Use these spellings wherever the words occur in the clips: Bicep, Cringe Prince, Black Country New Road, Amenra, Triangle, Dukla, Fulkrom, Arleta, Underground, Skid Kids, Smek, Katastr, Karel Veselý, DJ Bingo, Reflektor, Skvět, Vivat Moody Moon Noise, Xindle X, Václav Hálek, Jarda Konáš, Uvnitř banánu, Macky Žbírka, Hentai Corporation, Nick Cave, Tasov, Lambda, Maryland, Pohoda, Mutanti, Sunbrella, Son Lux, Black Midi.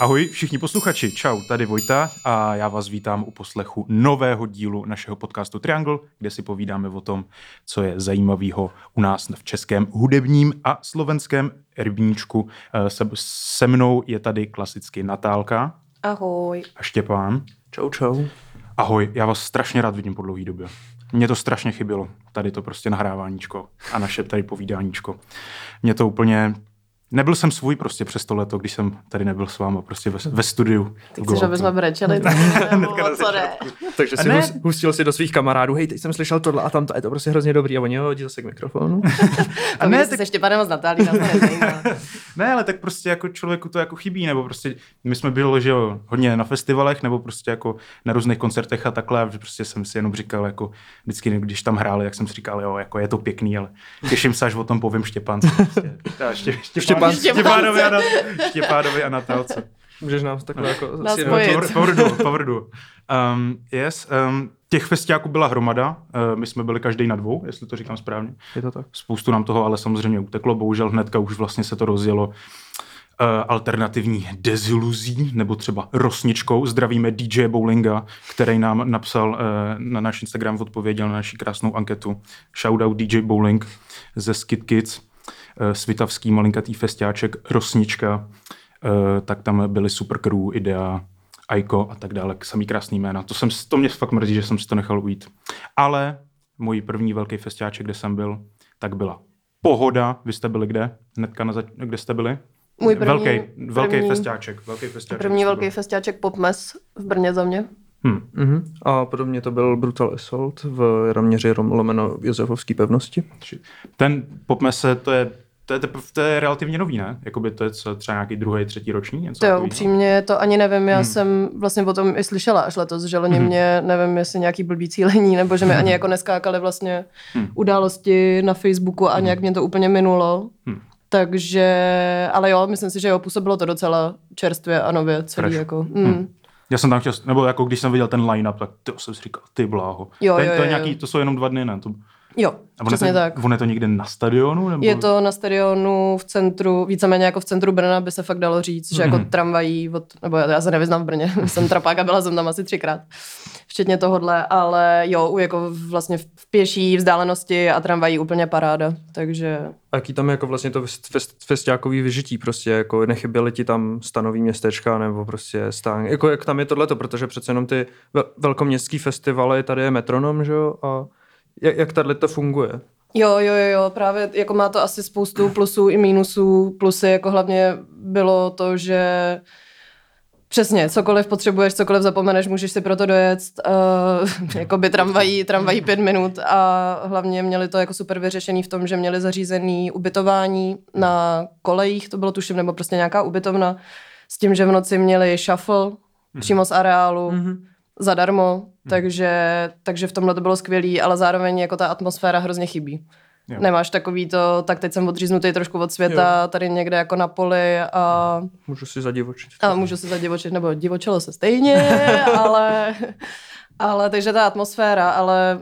Ahoj všichni posluchači, čau, tady Vojta a já vás vítám u poslechu nového dílu našeho podcastu Triangle, kde si povídáme o tom, co je zajímavého u nás v českém hudebním a slovenském rybníčku. Se mnou je tady klasicky Natálka. Ahoj. A Štěpán. Čau, čau. Ahoj, já vás strašně rád vidím po dlouhý době. Mně to strašně chybělo, tady to prostě nahráváníčko a naše tady povídáníčko. Mně to úplně... Nebyl jsem svůj prostě přes to léto, když jsem tady nebyl s váma prostě ve studiu. Ty chceš, aby jsme brečeli? Takže si hustil si do svých kamarádů, hej, teď jsem slyšel tohle a tamto, je to prostě hrozně dobrý, a oni hodí zase k mikrofonu. A ne, tak... se Štěpanem z Natálí. Ne, ale tak prostě jako člověku to jako chybí, nebo prostě my jsme byli, že jo, hodně na festivalech, nebo prostě jako na různých koncertech a takhle, že prostě jsem si jenom říkal, jako vždycky, když tam hráli, jak jsem si říkal, jo, jako je to pěkný, ale těším se, až o tom povím Štěpánce. Štěpánovi a Natálce. Můžeš nám takhle jako... Povrdu. Těch festiáků byla hromada, my jsme byli každý na dvou, jestli to říkám správně. Je to tak. Spoustu nám toho ale samozřejmě uteklo, bohužel hnedka už vlastně se to rozjelo alternativní deziluzí, nebo třeba Rosničkou. Zdravíme DJ Bowlinga, který nám napsal na náš Instagram, odpověděl na naši krásnou anketu. Shoutout DJ Bowling ze Skid Kids. Svitavský malinkatý festiáček Rosnička, tak tam byly Super Crew, Idea, Aiko a tak dále, samý krásný jména. To mě fakt mrzí, že jsem si to nechal ujít. Ale můj první velký festiáček, kde jsem byl, tak byla Pohoda. Vy jste byli kde? Hnedka kde jste byli? Můj velký festiáček. První velký festiáček Popmes v Brně za mě. A podobně to byl Brutal Assault v Raměři /Lomeno Josefovský pevnosti. Ten Popmes, to je relativně nový, ne? Jakoby to je třeba nějaký druhý, třetí roční? Něco jo, upřímně to ani nevím, já jsem vlastně o tom i slyšela až letos, že loni mě, nevím, jestli nějaký blbý cílení, nebo že mi ani jako neskákaly vlastně události na Facebooku a nějak mě to úplně minulo. Takže, ale jo, myslím si, že jo, působilo to docela čerstvě a nově celý jako... Já jsem tam chtěl, nebo jako když jsem viděl ten line-up, tak tyjo, jsem si říkal, ty bláho. To jsou jenom 2 dny, ne? To... Jo, přesně tak. On je to někde na stadionu? Nebo... Je to na stadionu v centru, víceméně jako v centru Brna by se fakt dalo říct, že jako tramvají, nebo já se nevyznám v Brně, jsem trapák a byla jsem tam asi 3krát, včetně tohodle, ale jo, jako vlastně v pěší vzdálenosti a tramvají úplně paráda, takže... A jaký tam jako vlastně to festiákový vyžití, prostě jako nechyběly ti tam stanový městečka nebo prostě stánky, jako jak tam je tohleto, protože přece jenom ty velkoměstský festivaly, tady je Metronom, že jo, a jak tady to funguje? Jo, právě jako má to asi spoustu plusů i mínusů. Plusy jako hlavně bylo to, že přesně, cokoliv potřebuješ, cokoliv zapomeneš, můžeš si proto dojet, jakoby tramvají 5 minut a hlavně měli to jako super vyřešený v tom, že měli zařízený ubytování na kolejích, to bylo tuším, nebo prostě nějaká ubytovna, s tím, že v noci měli shuffle přímo z areálu, zadarmo, takže v tomhle to bylo skvělý, ale zároveň jako ta atmosféra hrozně chybí. Jo. Nemáš takový to, tak teď jsem odříznutý trošku od světa, tady někde jako na poli a... Můžu si zadivočit. A můžu si zadivočit, nebo divočilo se stejně, ale takže ta atmosféra, ale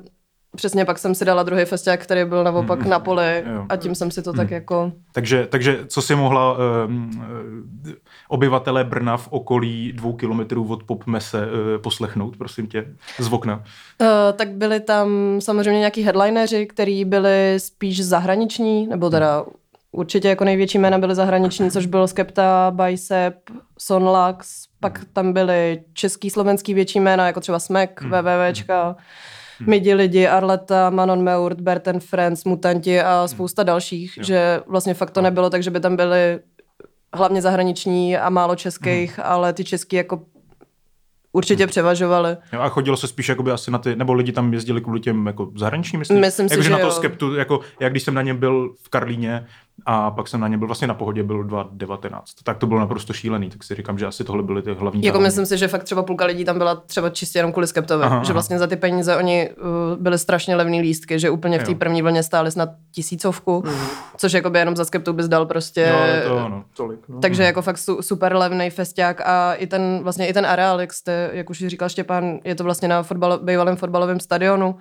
přesně pak jsem si dala druhý festiák, který byl naopak na poli a tím jsem si to tak jako... Takže co si mohla obyvatelé Brna v okolí 2 kilometrů od Popmese poslechnout, prosím tě, z okna? Tak byli tam samozřejmě nějaký headlineři, který byli spíš zahraniční, nebo teda určitě jako největší jména byly zahraniční, což byl Skepta, Bicep, Son Lux, pak tam byly český, slovenský větší jména, jako třeba Smek, VVVčka... Midi Lidi, Arleta, Manon Meurt, Bert and Friends, Mutanti a spousta dalších, že vlastně fakt to nebylo, takže by tam byly hlavně zahraniční a málo českých, ale ty český jako určitě převažovaly. A chodilo se spíš jakoby asi na ty, nebo lidi tam jezdili kvůli těm jako zahraničním, myslím si, že na to Skeptu, jako já když jsem na něm byl v Karlíně a pak jsem na něm byl, vlastně na Pohodě byl 2019, tak to bylo naprosto šílený, tak si říkám, že asi tohle byly ty hlavní. Jako myslím si, že fakt třeba půlka lidí tam byla třeba čistě jenom kvůli Skeptovi, že vlastně za ty peníze oni byly strašně levný lístky, že úplně v té první vlně stály snad 1000, což jakoby jenom za Skeptu bys dal prostě. Jo, to ano, tolik. No. Takže jako fakt super levný festiák a i ten areál, jak už říkal Štěpán, je to vlastně na bývalém fotbalovém stadionu,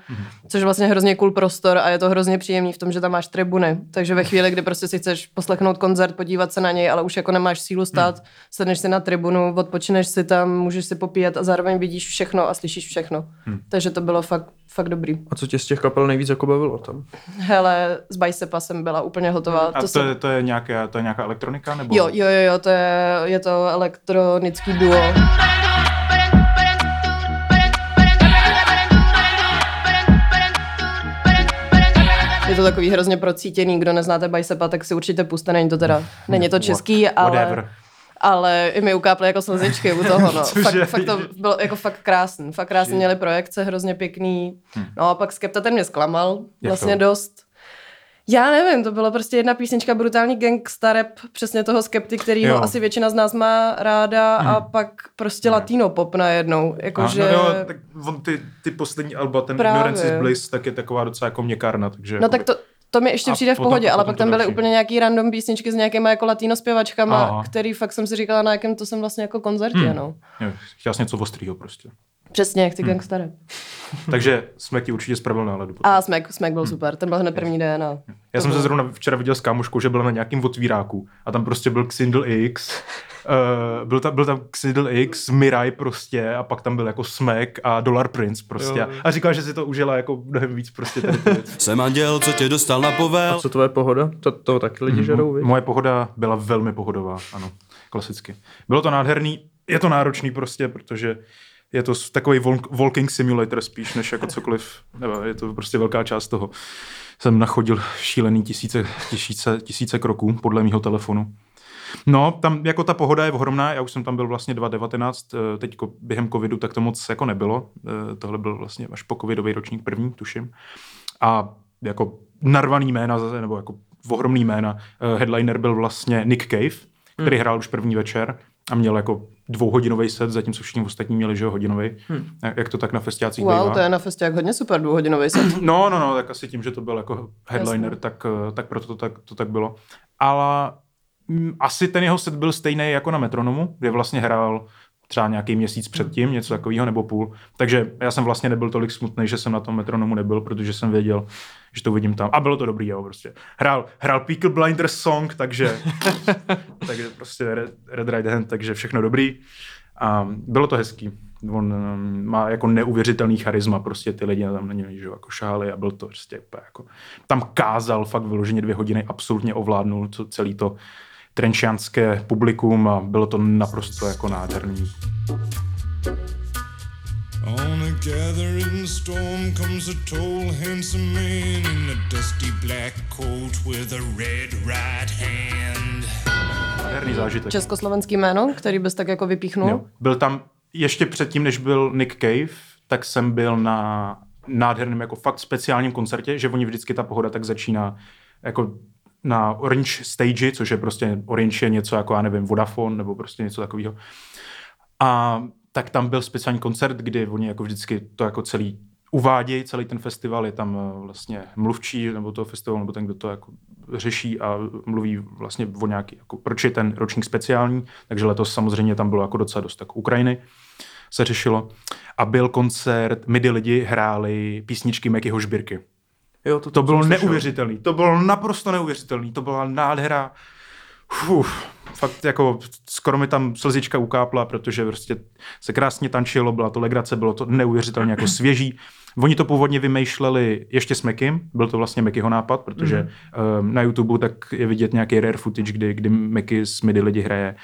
což je vlastně hrozně cool prostor a je to hrozně příjemný v tom, že tam máš tribuny, takže ve chvíli, kdy prostě prostě si chceš poslechnout koncert, podívat se na něj, ale už jako nemáš sílu stát, sedneš si na tribunu, odpočineš si tam, můžeš si popíjet a zároveň vidíš všechno a slyšíš všechno. Takže to bylo fakt dobrý. A co tě z těch kapel nejvíc jako bavilo tam? Hele, z Bicepa jsem byla úplně hotová. A to je nějaká elektronika? Nebo? Jo, to je to elektronický duo. Je to takový hrozně procítěný, kdo neznáte Bicepa, tak si určitě puste, není to český, ale i mi ukápli jako slzičky u toho, no. Fakt to bylo jako fakt krásný, měli projekce, hrozně pěkný, no a pak Skepta ten mě zklamal, vlastně dost. Já nevím, to byla prostě jedna písnička, brutální gangsta rap, přesně toho Skepty, kterýho asi většina z nás má ráda a pak prostě latino pop najednou. Tak on ty poslední alba, ten Ignorance is Bliss, tak je taková docela jako měkárna, takže... No tak to mi ještě přijde v pohodě, ale pak tam byly úplně nějaký random písničky s nějakýma jako latino zpěvačkama, který fakt jsem si říkala, na jakém to jsem vlastně jako koncertě, no. Chtěla jsi něco ostrýho prostě. Přesně, jak ty gangsta rap. Takže Smek ti určitě spravil náladu. A Smek byl super, ten byl hned první den. A já jsem se zrovna včera viděl s kámoškou, že byl na nějakým otvíráku a tam prostě byl Xindle X, byl tam Xindle X, Mirai prostě a pak tam byl jako Smek a Dollar Prince prostě. Jo. A říkal, že si to užila jako mnohem víc prostě tady ty věci. Jsem anděl, co tě dostal na povel. A co tvoje pohoda? To taky lidi žerou, víš? Moje pohoda byla velmi pohodová, ano, klasicky. Bylo to nádherný, je to náročný prostě, protože je to takový walking simulator spíš, než jako cokoliv, nebo je to prostě velká část toho. Jsem nachodil šílený tisíce kroků podle mýho telefonu. No, tam jako ta pohoda je ohromná, já už jsem tam byl vlastně 2019, teď během covidu tak to moc jako nebylo, tohle byl vlastně až po covidový ročník první, tuším. A jako narvaný jména zase, nebo jako ohromný jména, headliner byl vlastně Nick Cave, který hrál už první večer a měl jako dvouhodinový set, zatímco všichni ostatní měli, že hodinový. Jak to tak na festiácích bývá. Wow, to je na festiák hodně super dvouhodinový set. No, tak asi tím, že to byl jako headliner, tak proto to tak bylo. Ale asi ten jeho set byl stejný jako na Metronomu, kde vlastně hrál třeba nějaký měsíc předtím, něco takového nebo půl. Takže já jsem vlastně nebyl tolik smutný, že jsem na tom Metronomu nebyl, protože jsem věděl, že to vidím tam. A bylo to dobrý, jo, prostě. Hrál Peaky Blinders song, takže prostě Red Right Hand, takže všechno dobrý. A bylo to hezký. On má jako neuvěřitelný charisma, prostě ty lidi tam na něj jako šáli a byl to prostě jako... Tam kázal fakt vyloženě 2 hodiny, absolutně ovládnul celý to trenčianské publikum a bylo to naprosto jako nádherný. On a gathering storm comes a tall handsome man in a dusty black coat with a red right hand. Nádherný zážitek. Československý jméno, který bys tak jako vypíchnul? Jo. Byl tam ještě předtím, než byl Nick Cave, tak jsem byl na nádherném jako fakt speciálním koncertě, že oni vždycky ta pohoda tak začíná jako na Orange stage, což je prostě Orange je něco jako, já nevím, Vodafone nebo prostě něco takového. A tak tam byl speciální koncert, kdy oni jako vždycky to jako celý uvádějí, celý ten festival, je tam vlastně mluvčí nebo toho festivalu, nebo ten, kdo to jako řeší a mluví vlastně o nějaký, jako proč je ten ročník speciální, takže letos samozřejmě tam bylo jako docela dost tak Ukrajiny se řešilo. A byl koncert, Midi lidi hráli písničky Mackyho Žbírky. Jo, to bylo neuvěřitelný, to bylo naprosto neuvěřitelný, to byla nádhera. Fakt jako skoro mi tam slzička ukápla, protože prostě se krásně tančilo, byla to legrace, bylo to neuvěřitelně jako svěží. Oni to původně vymýšleli ještě s Mackym, byl to vlastně Mackyho nápad, protože na YouTube tak je vidět nějaký rare footage, kdy Macky s Midi lidi hraje.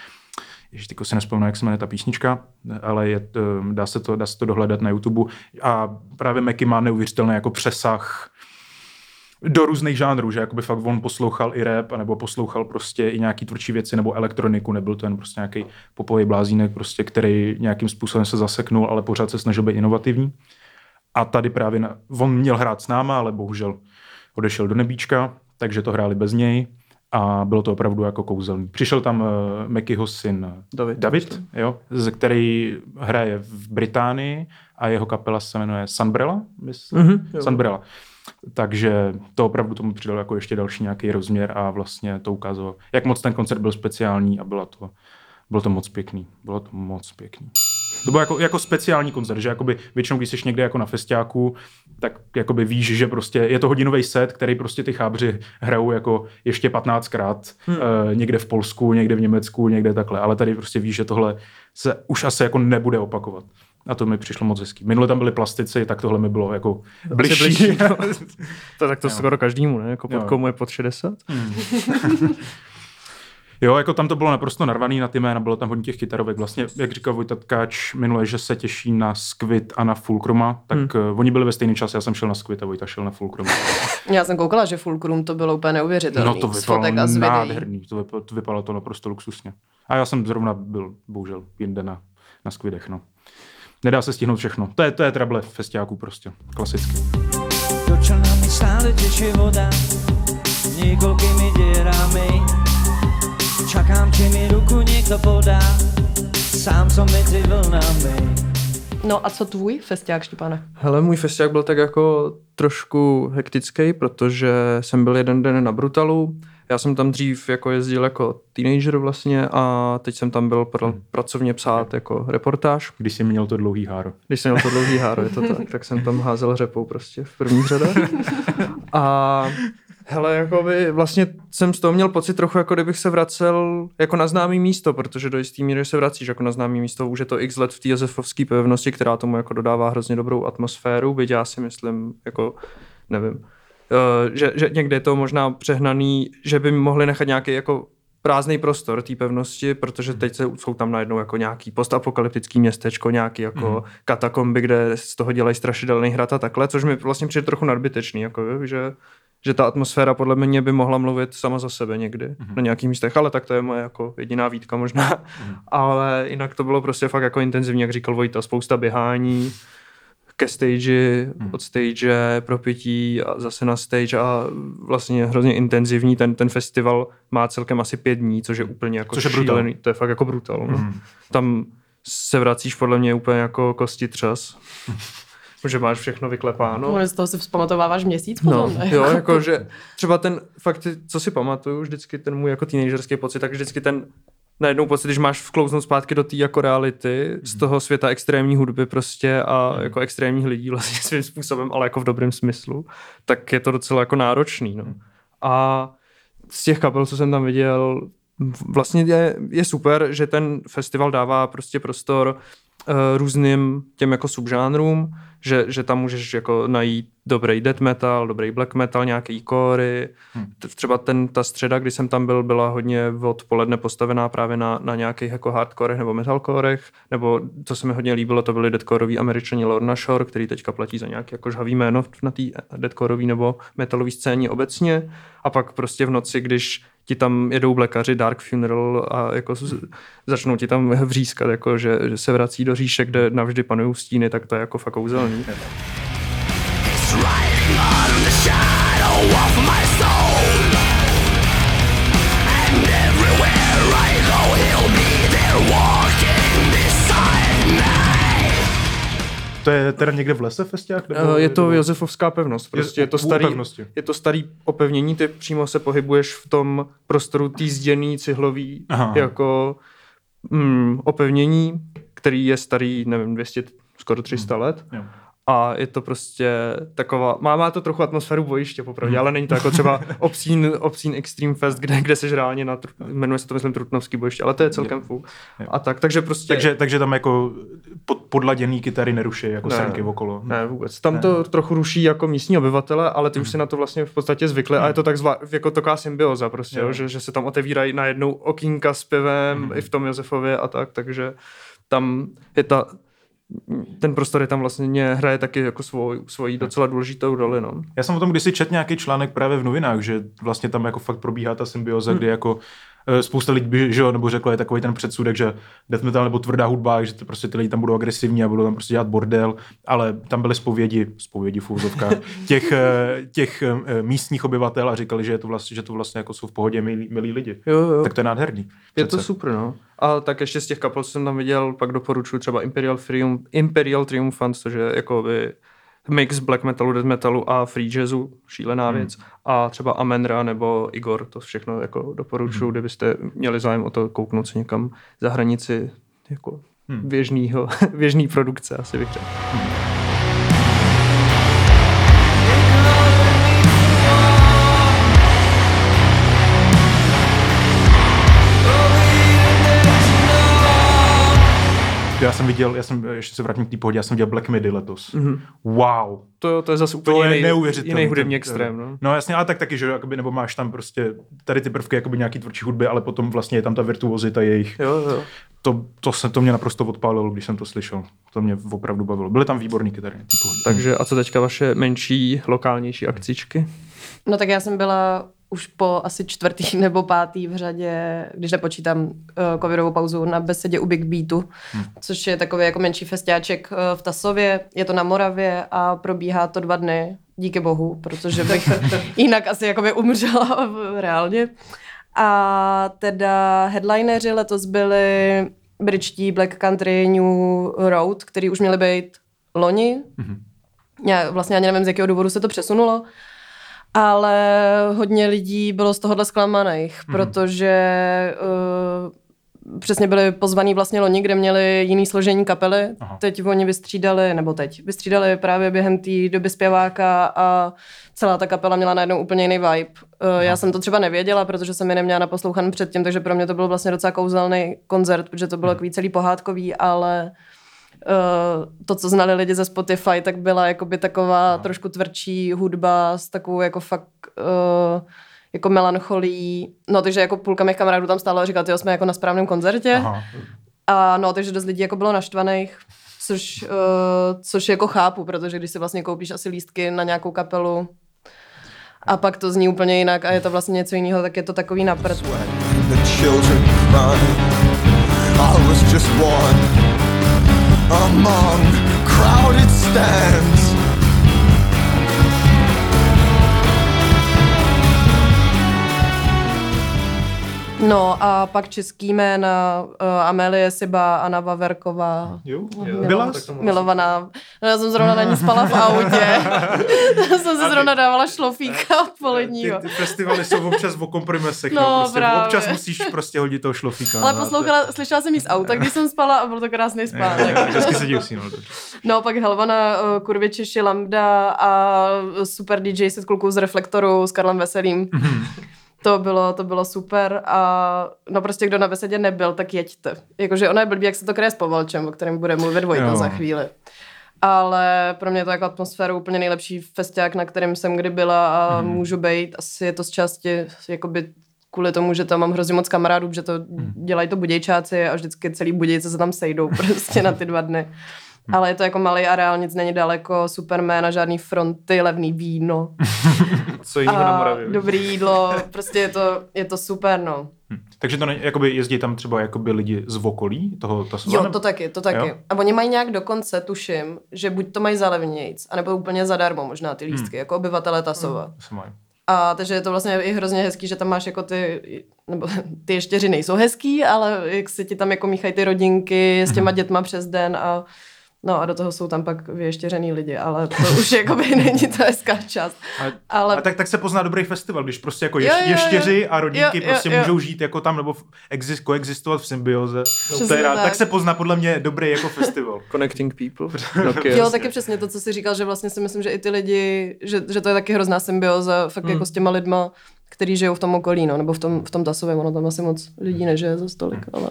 Ježištyko, si nespomínám, jak se jmenuje ta písnička, ale dá se to dohledat na YouTube. A právě Macky má neuvěřitelný jako přesah do různých žánrů, že jakoby fakt on poslouchal i rap, nebo poslouchal prostě i nějaký tvrdší věci, nebo elektroniku, nebyl to jen prostě nějaký popový blázínek, prostě, který nějakým způsobem se zaseknul, ale pořád se snažil být inovativní. A tady právě, on měl hrát s náma, ale bohužel odešel do nebíčka, takže to hráli bez něj a bylo to opravdu jako kouzelný. Přišel tam Mackyho syn David, jo, který hraje v Británii a jeho kapela se jmenuje Sunbrella, myslím. Sunbrella. Takže to opravdu tomu přidalo jako ještě další nějaký rozměr a vlastně to ukázalo, jak moc ten koncert byl speciální a bylo to moc pěkný. To bylo jako speciální koncert, že jakoby většinou, když jsi někde jako na festiáku, tak jakoby víš, že prostě je to hodinový set, který prostě ty chábři hrajou jako ještě 15krát někde v Polsku, někde v Německu, někde takhle, ale tady prostě víš, že tohle se už asi jako nebude opakovat. A to mi přišlo moc hezký. Minule tam byly plastici, tak tohle mi bylo jako bližší. Tak to skoro každému, ne? Jako pod komu je pod 60? Jo, jako tam to bylo naprosto narvaný na ty jména, bylo tam hodně těch kytarovek. Vlastně, jak říkal Vojta Tkáč minule, že se těší na Skvět a na Fulkroma, tak oni byli ve stejný čas, já jsem šel na Skvět a Vojta šel na Fulkroma. Já jsem koukala, že Fulkrom to bylo úplně neuvěřitelný. No to vypadalo nádherný, to vypadalo to naprosto luxusně. A já jsem zrovna byl, bohužel, jinde na Skvědech, no. Nedá se stihnout všechno. To je trable festiáků prostě, klasicky. Čakám, že mi ruku někdo podá, sám co mezi vlnami. No a co tvůj festiák, Štěpáne? Hele, můj festiák byl tak jako trošku hektický, protože jsem byl jeden den na Brutalu. Já jsem tam dřív jako jezdil jako teenager vlastně a teď jsem tam byl pracovně psát jako reportáž. Když jsi měl to dlouhý háro. Je to tak. Tak jsem tam házel řepou prostě v prvních řadách. A... Hele, jakoby vlastně jsem z toho měl pocit trochu, jako kdybych se vracel jako na známý místo, protože do jistý míry se vracíš jako na známý místo, už je to x let v té josefovské pevnosti, která tomu jako dodává hrozně dobrou atmosféru, byť já si myslím, jako nevím, že někde je to možná přehnaný, že by mohli nechat nějaký jako prázdný prostor té pevnosti, protože teď jsou tam najednou jako nějaký postapokalyptický městečko, nějaký jako katakomby, kde z toho dělají strašidelný hrat a takhle, což mi vlastně přijde trochu nadbytečný, jako, že ta atmosféra podle mě by mohla mluvit sama za sebe někdy na nějakých místech, ale tak to je moje jako jediná výtka možná. Ale jinak to bylo prostě fakt jako intenzivní, jak říkal Vojta, spousta běhání ke stage, od stage, propití a zase na stage a vlastně hrozně intenzivní. Ten festival má celkem asi 5 dní, což je úplně jako šílený. To je fakt jako brutal. No. Tam se vracíš podle mě úplně jako kosti třas. Že máš všechno vyklepáno. No, z toho si vzpamatováváš měsíc potom, ne? Jo, jakože třeba ten fakt, co si pamatuju, vždycky ten můj jako teenagerský pocit, tak vždycky ten najednou pocit, když máš vklouznout zpátky do té jako reality, z toho světa extrémní hudby prostě a jako extrémních lidí vlastně svým způsobem, ale jako v dobrém smyslu, tak je to docela jako náročný, no. A z těch kapel, co jsem tam viděl, vlastně je super, že ten festival dává prostě prostor různým těm jako subžánrům, že tam můžeš jako najít dobrý death metal, dobrý black metal, nějaký kory. Třeba ta středa, kdy jsem tam byl, byla hodně odpoledne postavená právě na nějakých jako hardcorech nebo metalcorech, nebo co se mi hodně líbilo, to byli deathcoreoví Američani Lorna Shore, který teďka platí za nějaký jako žhavý jméno na té deathcoreový nebo metalový scéně obecně. A pak prostě v noci, když ti tam jedou blekaři Dark Funeral a jako začnou ti tam vřískat, jako že se vrací do říše, kde navždy panují stíny, tak to je jako fakt kouzelný. To je teda někde v lese festiák? Je to josefovská pevnost. Prostě je to starý opevnění, ty přímo se pohybuješ v tom prostoru tý zděný, cihlový jako opevnění, který je starý, nevím, 200, skoro 300 let. Jo. A je to prostě taková, má to trochu atmosféru bojiště popravdě, ale není to jako třeba Obscene Extreme Fest, kde seš reálně jmenuje se to myslím Trutnovský bojiště, ale to je celkem fůl. A tak, takže prostě... Takže tam jako podladěný kytary neruší jako sánky okolo. Ne, vůbec. Tam to trochu ruší jako místní obyvatele, ale ty už si na to vlastně v podstatě zvykli a je to tak jako taková symbioza prostě, že se tam otevírají najednou okýnka s pivem i v tom Josefově a tak, takže tam je ten prostor je tam vlastně hraje taky jako svoji docela důležitou roli, no. Já jsem o tom kdysi četl nějaký článek právě v novinách, že vlastně tam jako fakt probíhá ta symbioza, kdy jako spousta lidí by, že jo, nebo řekla, je takový ten předsudek, že death metal nebo tvrdá hudba, že to prostě ty lidi tam budou agresivní a budou tam prostě dělat bordel, ale tam byly zpovědi v úvozovkách těch místních obyvatel a říkali, že to vlastně jako jsou v pohodě milí lidi. Jo. Tak to je nádherný. Je to super, no. A tak ještě z těch kapel, co jsem tam viděl, pak doporučuji třeba Imperial Triumphant, což je jakoby mix black metalu, death metalu a free jazzu, šílená věc. A třeba Amenra nebo Igor, to všechno jako doporučuji, kdybyste měli zájem o to kouknout se někam za hranici jako běžný produkce, asi bych řekl. Já jsem viděl, ještě se vrátím k té Pohodě, já jsem viděl Black Midi letos. Mm-hmm. Wow. To je zase úplně jiný hudební extrém. No jasně, ale tak taky, že jakoby, nebo máš tam prostě tady ty prvky jakoby nějaký tvrdší hudby, ale potom vlastně je tam ta virtuozita jejich. Jo. To mě naprosto odpálilo, když jsem to slyšel. To mě opravdu bavilo. Byly tam výborní kytary. Takže a co teďka vaše menší, lokálnější akcičky? No tak já jsem byla už po asi 4. nebo 5. v řadě, když nepočítám covidovou pauzu, na besedě u Big Beatu, což je takový jako menší festiáček v Tasově, je to na Moravě a probíhá to 2 dny, díky bohu, protože bych jinak asi jakoby umřela reálně. A teda headlineři letos byli britští Black Country New Road, který už měli být loni. Já vlastně ani nevím, z jakého důvodu se to přesunulo. Ale hodně lidí bylo z tohohle zklamaných, protože přesně byli pozvaní vlastně loni, kde měli jiný složení kapely. Aha. Teď oni vystřídali právě během té doby zpěváka a celá ta kapela měla najednou úplně jiný vibe. Já jsem to třeba nevěděla, protože jsem ji neměla naposlouchan předtím, takže pro mě to byl vlastně docela kouzelný koncert, protože to bylo takový celý pohádkový, ale... to, co znali lidi ze Spotify, tak byla jakoby taková trošku tvrdší hudba s takovou jako fakt jako melancholí. No takže jako půlka mých kamarádů tam stála a říkala, tyjo, jsme jako na správném koncertě. Aha. A no takže dost lidí jako bylo naštvaných, což jako chápu, protože když si vlastně koupíš asi lístky na nějakou kapelu a pak to zní úplně jinak a je to vlastně něco jiného, tak je to takový na prd. Among crowded stands. No a pak český jména Amélie Siba, Anna Vaverková. Milovaná. No, já jsem zrovna na ní spala v autě. Já jsem se zrovna dávala šlofíka odpoledního. Ty festivaly jsou občas o kompromisech. No, prostě, občas musíš prostě hodit toho šlofíka. Ale slyšela jsem jí z auta, když jsem spala a byl to krásný spánek. Vždycky se ti usínal. No pak Helvana, Kurvě Češi, Lambda a super DJ set kluků z Reflektoru s Karlem Veselým. To bylo super a no prostě kdo na besedě nebyl, tak jeďte. Jakože ona je blbý, jak se to kreje s Povalčem, o kterém bude mluvit Vojta za chvíli. Ale pro mě to jako atmosféru úplně nejlepší festiák, na kterém jsem kdy byla a můžu bejt. Asi je to z části jakoby kvůli tomu, že tam mám hrozně moc kamarádů, že to dělají to budějčáci a vždycky celý Budějce se tam sejdou prostě na ty 2 dny. Ale je to jako malý areál, nic není daleko, Superman a žádný fronty, levný víno. Co jiného na Moravě. Dobré jídlo, prostě je to super, no. Takže to jakoby jezdí tam třeba jakoby lidi z okolí toho Tasova? Jo, to taky. Jo? A oni mají nějak dokonce, tuším, že buď to mají za levnějc, anebo úplně zadarmo možná ty lístky, jako obyvatele Tasova. A takže je to vlastně i hrozně hezký, že tam máš jako ty ještěři nejsou hezký, ale jak se ti tam jako míchají ty rodinky s těma dětma přes den a no a do toho jsou tam pak vyještěřený lidi, ale to už jakoby není ta hezká část. Ale tak se pozná dobrý festival, když prostě jako ještěři a rodinky prostě můžou žít jako tam nebo koexistovat v symbioze. Tak se pozná podle mě dobrý jako festival. Connecting people. Jo, taky přesně to, co jsi říkal, že vlastně si myslím, že i ty lidi, že to je taky hrozná symbioze fakt jako s těma lidma, který žijou v tom okolí, no, nebo v tom Tasově, ono tam asi moc lidí nežije za stolik, ale...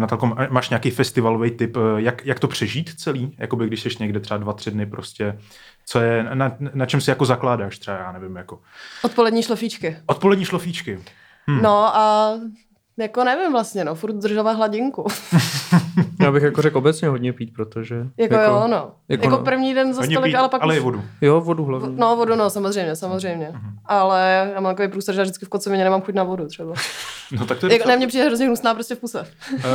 Natálko, máš nějaký festivalový tip, jak to přežít celý? Jakoby když jsi někde třeba 2-3 dny prostě, co je, na čem si jako zakládáš třeba, já nevím, jako... Odpolední šlofíčky. No a... Jako nevím vlastně, no, furt držela hladinku. Já bych jako řekl obecně hodně pít, protože... Jako první den za stolik, ale pak... Ale i vodu. Jo, vodu hlavně. No, vodu, no, samozřejmě. Mm-hmm. Ale já mám takový průser, že vždycky v kocovině nemám chuť na vodu třeba. No tak to je... Jako, ne, mě přijde hrozně hnusná prostě v puse.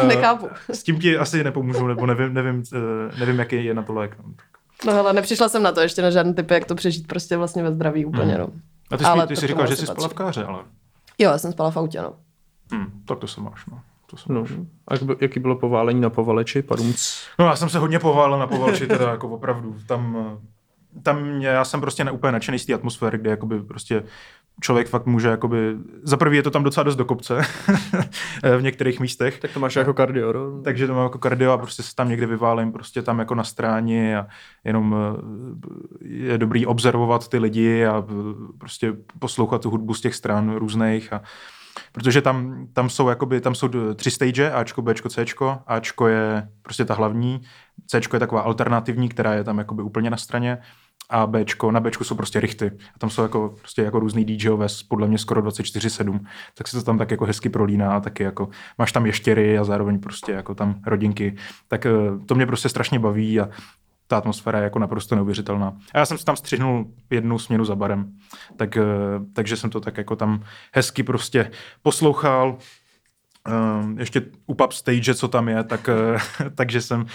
Nechápu. S tím ti asi nepomůžu, nebo nevím, jaký je na to lék. No hele, nepřišla jsem na to ještě na žádný typ, jak to přežít prostě vlastně ve zdraví úplně, no. A ty jsi říkal, že jsi spala v káře, ale... Jo, já jsem spala v autě, no. Tak to se máš, no. A jaký bylo poválení na Povaleči? No já jsem se hodně poválel na Povaleči, teda jako opravdu. Tam já jsem prostě úplně nadšený z té atmosféry, kde jakoby prostě člověk fakt může jakoby, za prvý je to tam docela dost do kopce v některých místech. Tak to máš jako kardio, no? Takže to mám jako kardio a prostě se tam někde vyválím, prostě tam jako na stráně a jenom je dobrý observovat ty lidi a prostě poslouchat tu hudbu z těch stran různých a protože tam jsou tři stage, Ačko, Bčko, Cčko. Ačko je prostě ta hlavní, Cčko je taková alternativní, která je tam jakoby úplně na straně. A Bčko, na Bčku jsou prostě rychty. A tam jsou jako, prostě jako různý DJové, podle mě skoro 24/7. Tak se to tam tak jako hezky prolíná a taky jako máš tam ještěry a zároveň prostě jako tam rodinky. Tak to mě prostě strašně baví a ta atmosféra je jako naprosto neuvěřitelná. A já jsem si tam střihnul jednu směnu za barem. Takže jsem to tak jako tam hezky prostě poslouchal. Ještě u pub stage, co tam je, takže jsem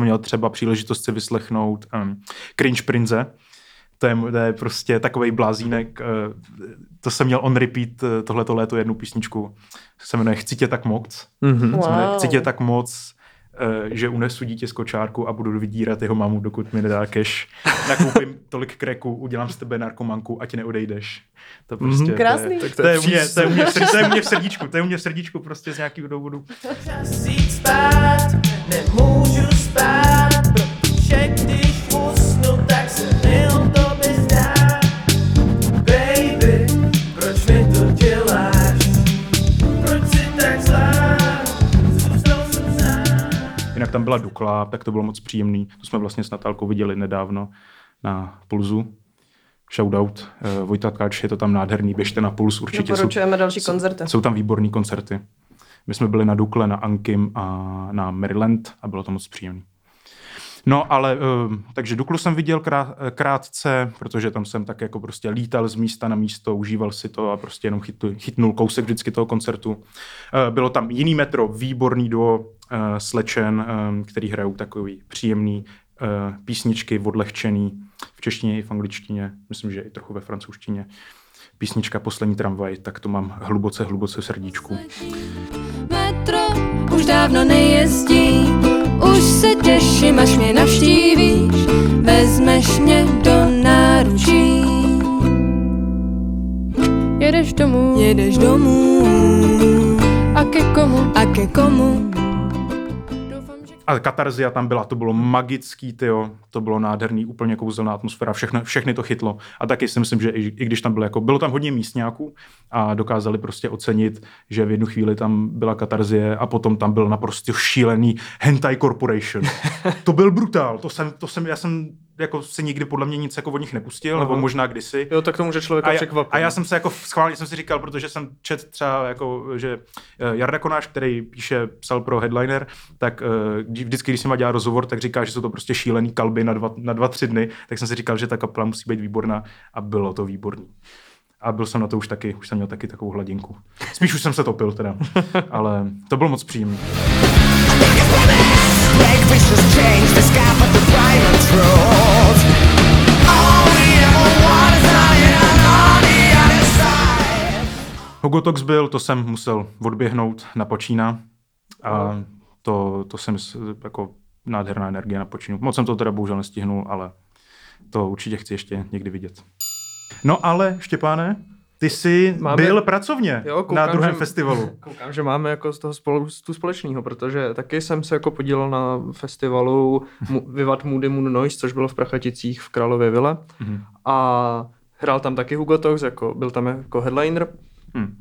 měl třeba příležitost si vyslechnout Cringe Prince. To je prostě takovej blázínek. To jsem měl on repeat tohleto léto jednu písničku. Se jmenuje Chci tě tak moc. Mm-hmm. Wow. Chci tě tak moc, že unesu dítě z kočárku a budu vydírat jeho mámu, dokud mi nedá cash. Nakoupím tolik kreků, udělám z tebe narkomanku a ti neodejdeš. To prostě... Mm-hmm. Krásný. To je u mě v srdíčku prostě z nějakého důvodu. Čas jít spát, nemůžu spát, protože když usnu, tak se mi o tobě zdá. Baby, proč mi to děláš? Proč jsi tak zlá? Jinak tam byla Dukla, tak to bylo moc příjemný. To jsme vlastně s Natálkou viděli nedávno na Pulzu. Shoutout. Vojta Tkáč, je to tam nádherný, běžte na Puls, určitě. Doporučujeme další koncerty. Jsou tam výborný koncerty. My jsme byli na Dukle, na Ankim a na Maryland a bylo to moc příjemný. No ale, takže Duklu jsem viděl krátce, protože tam jsem tak jako prostě lítal z místa na místo, užíval si to a prostě jenom chytnul kousek vždycky toho koncertu. Bylo tam jiný Metro, výborný duo slečen, který hrajou takový příjemný písničky, odlehčený v češtině i v angličtině, myslím, že i trochu ve francouzštině. Písnička Poslední tramvaj, tak to mám hluboce, hluboce v srdíčku. Metro už dávno nejezdí, už se těším, až mě navštívíš, vezmeš mě do náručí. Jedeš domů, a ke komu, A katarzia tam byla, to bylo magický, tyjo, to bylo nádherný, úplně kouzelná atmosféra, všechny to chytlo. A taky si myslím, že i když tam bylo tam hodně místňáků a dokázali prostě ocenit, že v jednu chvíli tam byla katarzie a potom tam byl naprosto šílený Hentai Corporation. To byl brutál, já jsem jako se nikdy podle mě nic jako od nich nepustil, nebo možná kdysi. Jo, tak to může člověka překvapit. A já jsem se jako schválně jsem si říkal, protože jsem čet třeba jako, že Jarda Konáš, který psal pro Headliner, tak vždycky, když si má dělá rozhovor, tak říká, že jsou to prostě šílený kalby na dva, tři dny, tak jsem si říkal, že ta kapela musí být výborná a bylo to výborný. A byl jsem na to už jsem měl taky takovou hladinku. Spíš už jsem se topil teda, ale to bylo moc příjemné. Hugo Tox byl, to jsem musel odběhnout na počína a to jsem jako nádherná energie na počínu. Moc jsem to teda bohužel nestihnul, ale to určitě chci ještě někdy vidět. No ale Štěpáne, ty jsi byl pracovně na druhém festivalu. Koukám, že máme jako z toho společného, protože taky jsem se jako podílel na festivalu Vivat Moody Moon Noise, což bylo v Prachaticích v Králově vile. Mm-hmm. A hrál tam taky Hugo Tox, jako byl tam jako headliner. Mm.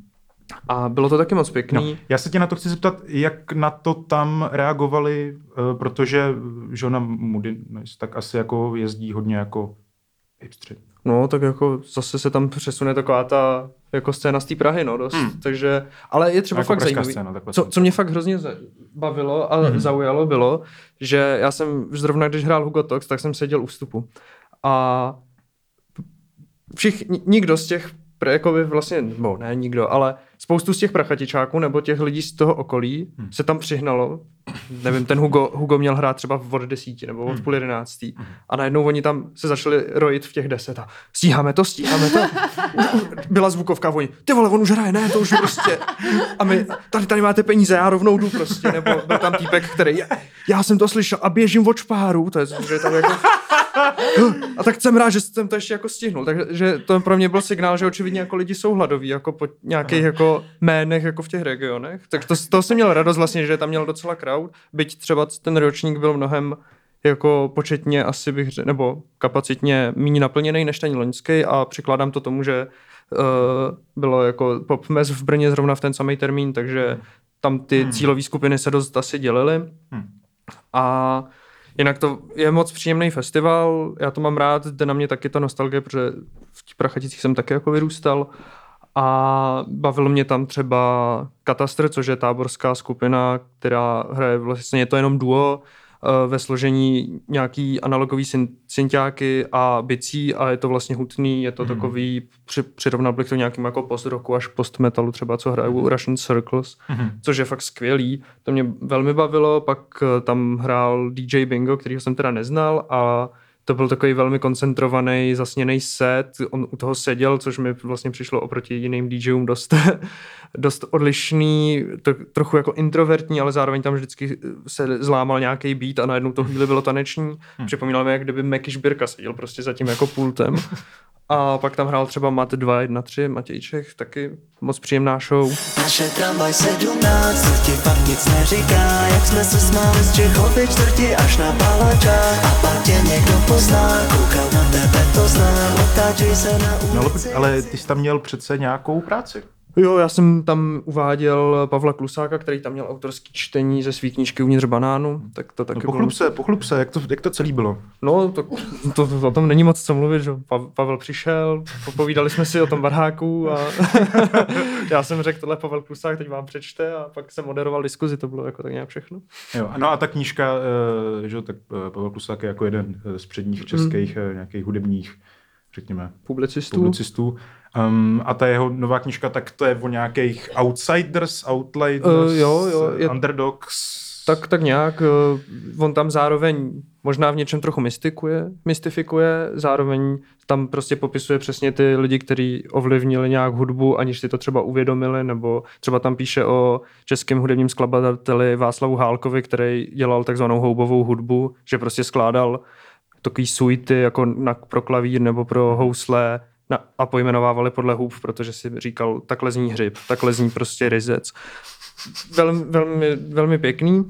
A bylo to taky moc pěkný. No, já se tě na to chci zeptat, jak na to tam reagovali, protože Johna Moody Noise tak asi jako jezdí hodně jako hipstři. No, tak jako zase se tam přesune taková ta jako scéna z té Prahy, no dost, takže, ale je třeba jako fakt zajímavý. Scéna, co mě fakt hrozně bavilo a zaujalo bylo, že já jsem zrovna, když hrál Hugo Tox, tak jsem seděl u vstupu a nikdo z těch jakoby vlastně, no ne nikdo, ale spoustu z těch prachatičáků nebo těch lidí z toho okolí se tam přihnalo. Nevím, ten Hugo měl hrát třeba od 10 nebo od 10:30 a najednou oni tam se začali rojit v těch 10 a stíháme to. Byla zvukovka, oni, ty vole, on už hraje, ne, to už prostě. A my, tady máte peníze, já rovnou jdu prostě, nebo byl tam týpek, který, já jsem to slyšel a běžím od špáru, to je tam jako... A tak jsem rád, že jsem to ještě jako stihnul, takže to pro mě byl signál, že očividně jako lidi jsou hladoví, jako po nějakých jako jménech jako v těch regionech, tak to jsem měl radost vlastně, že tam měl docela crowd, byť třeba ten ročník byl mnohem jako početně asi bych řekl, nebo kapacitně méně naplněný než ten loňský a přikládám to tomu, že bylo jako Popmes v Brně zrovna v ten samý termín, takže tam ty cílové skupiny se dost asi dělily. A jinak to je moc příjemný festival, já to mám rád, jde na mě taky ta nostalgie, protože v těch Prachaticích jsem taky jako vyrůstal a bavilo mě tam třeba Katastr, což je táborská skupina, která hraje vlastně, je to jenom duo, ve složení nějaký analogový synťáky a bicí a je to vlastně hutný, je to takový, přirovnal bych to nějakým jako post-rocku až post-metalu třeba, co hrajou Russian Circles, což je fakt skvělý. To mě velmi bavilo, pak tam hrál DJ Bingo, kterýho jsem teda neznal a to byl takový velmi koncentrovaný, zasněnej set, on u toho seděl, což mi vlastně přišlo oproti jiným DJům dost odlišný, trochu jako introvertní, ale zároveň tam vždycky se zlámal nějaký beat a najednou to chvíli bylo taneční. Připomínalo mi, jak kdyby Macky Šbírka seděl prostě za tím jako pultem. A pak tam hrál třeba Mat 213, Matěj Čech, taky moc příjemná show. Naše tramvaj 17, co ti pak nic neříká, jak jsme se smáli z Čechovy čtvrti až na Palačák. A pak tě někdo pozná, koukal na tebe, to zná, otáčej se na ulici. No, ale ty jsi tam měl přece nějakou práci. Jo, já jsem tam uváděl Pavla Klusáka, který tam měl autorský čtení ze svý knížky Uvnitř banánu, tak to taky Pochlup se, jak to celý bylo? No, to o tom není moc co mluvit, že Pavel přišel, popovídali jsme si o tom barháku a já jsem řekl, tohle Pavel Klusák, teď vám přečte a pak jsem moderoval diskuzi, to bylo jako tak nějak všechno. Jo, no a ta knížka, že tak Pavel Klusák je jako jeden z předních českých nějakých hudebních, řekněme, publicistů. A ta jeho nová knížka, tak to je o nějakých outsiders, jo, underdogs. Tak nějak. On tam zároveň možná v něčem trochu mystifikuje, zároveň tam prostě popisuje přesně ty lidi, kteří ovlivnili nějak hudbu, aniž si to třeba uvědomili, nebo třeba tam píše o českém hudebním skladateli Václavu Hálkovi, který dělal takzvanou houbovou hudbu, že prostě skládal takový suity jako pro klavír nebo pro housle a pojmenovávali podle hub, protože si říkal, takhle zní hřib, takhle zní prostě ryzec. Velmi pěkný.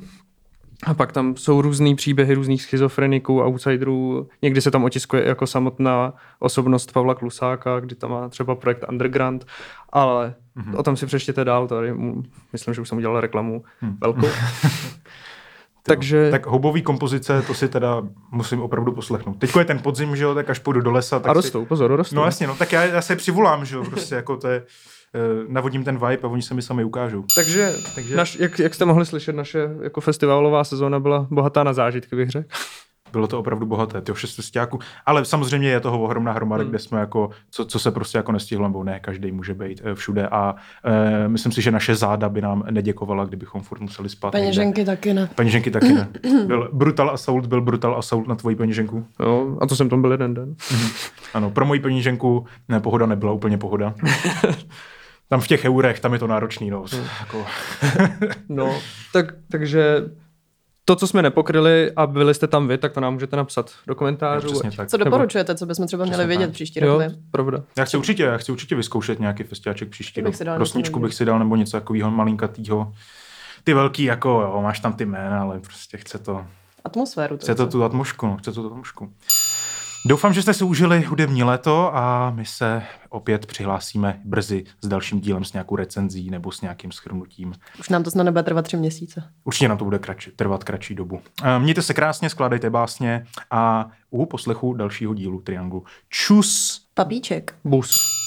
A pak tam jsou různý příběhy různých schizofreniků, outsiderů. Někdy se tam otiskuje jako samotná osobnost Pavla Klusáka, kdy tam má třeba projekt Underground, ale o tom si přečtěte dál. Tady myslím, že už jsem udělal reklamu velkou. Tak houbový kompozice, to si teda musím opravdu poslechnout. Teďko je ten podzim, že jo, tak až půjdu do lesa. Tak a rostou. No jasně, no tak já se přivolám, že jo, prostě jako to je, navodím ten vibe a oni se mi sami ukážou. Takže jak jste mohli slyšet, naše jako festivalová sezóna byla bohatá na zážitky, bych řekl. Bylo to opravdu bohaté, těho 600. Ale samozřejmě je toho ohromná hromada, kde jsme jako, co se prostě jako nestihlo, nebo ne, každý může být všude a myslím si, že naše záda by nám neděkovala, kdybychom furt museli spát. Peněženky taky ne. Brutal Assault na tvoji peněženku. Jo, a to jsem tam byl jeden den. Ano, pro moji peněženku Pohoda nebyla úplně pohoda. Tam v těch eurech, tam je to náročný, no. Jako. No, takže... To, co jsme nepokryli a byli jste tam vy, tak to nám můžete napsat do komentářů. Co doporučujete, co bychom třeba měli vědět příští rok? Jo, pravda. Já chci určitě vyzkoušet nějaký festiáček příští rok. Rosničku bych si dal nebo něco takového malinkatýho. Ty velký, jako jo, máš tam ty jména, ale prostě chce to... Atmosféru. Chce to tu atmosféru. Doufám, že jste si užili hudební léto a my se opět přihlásíme brzy s dalším dílem, s nějakou recenzí nebo s nějakým shrnutím. Už nám to snad nebude trvat 3 měsíce. Určitě nám to bude trvat kratší dobu. Mějte se krásně, skládejte básně a u poslechu dalšího dílu Trianglu. Čus! Papíček. Bus.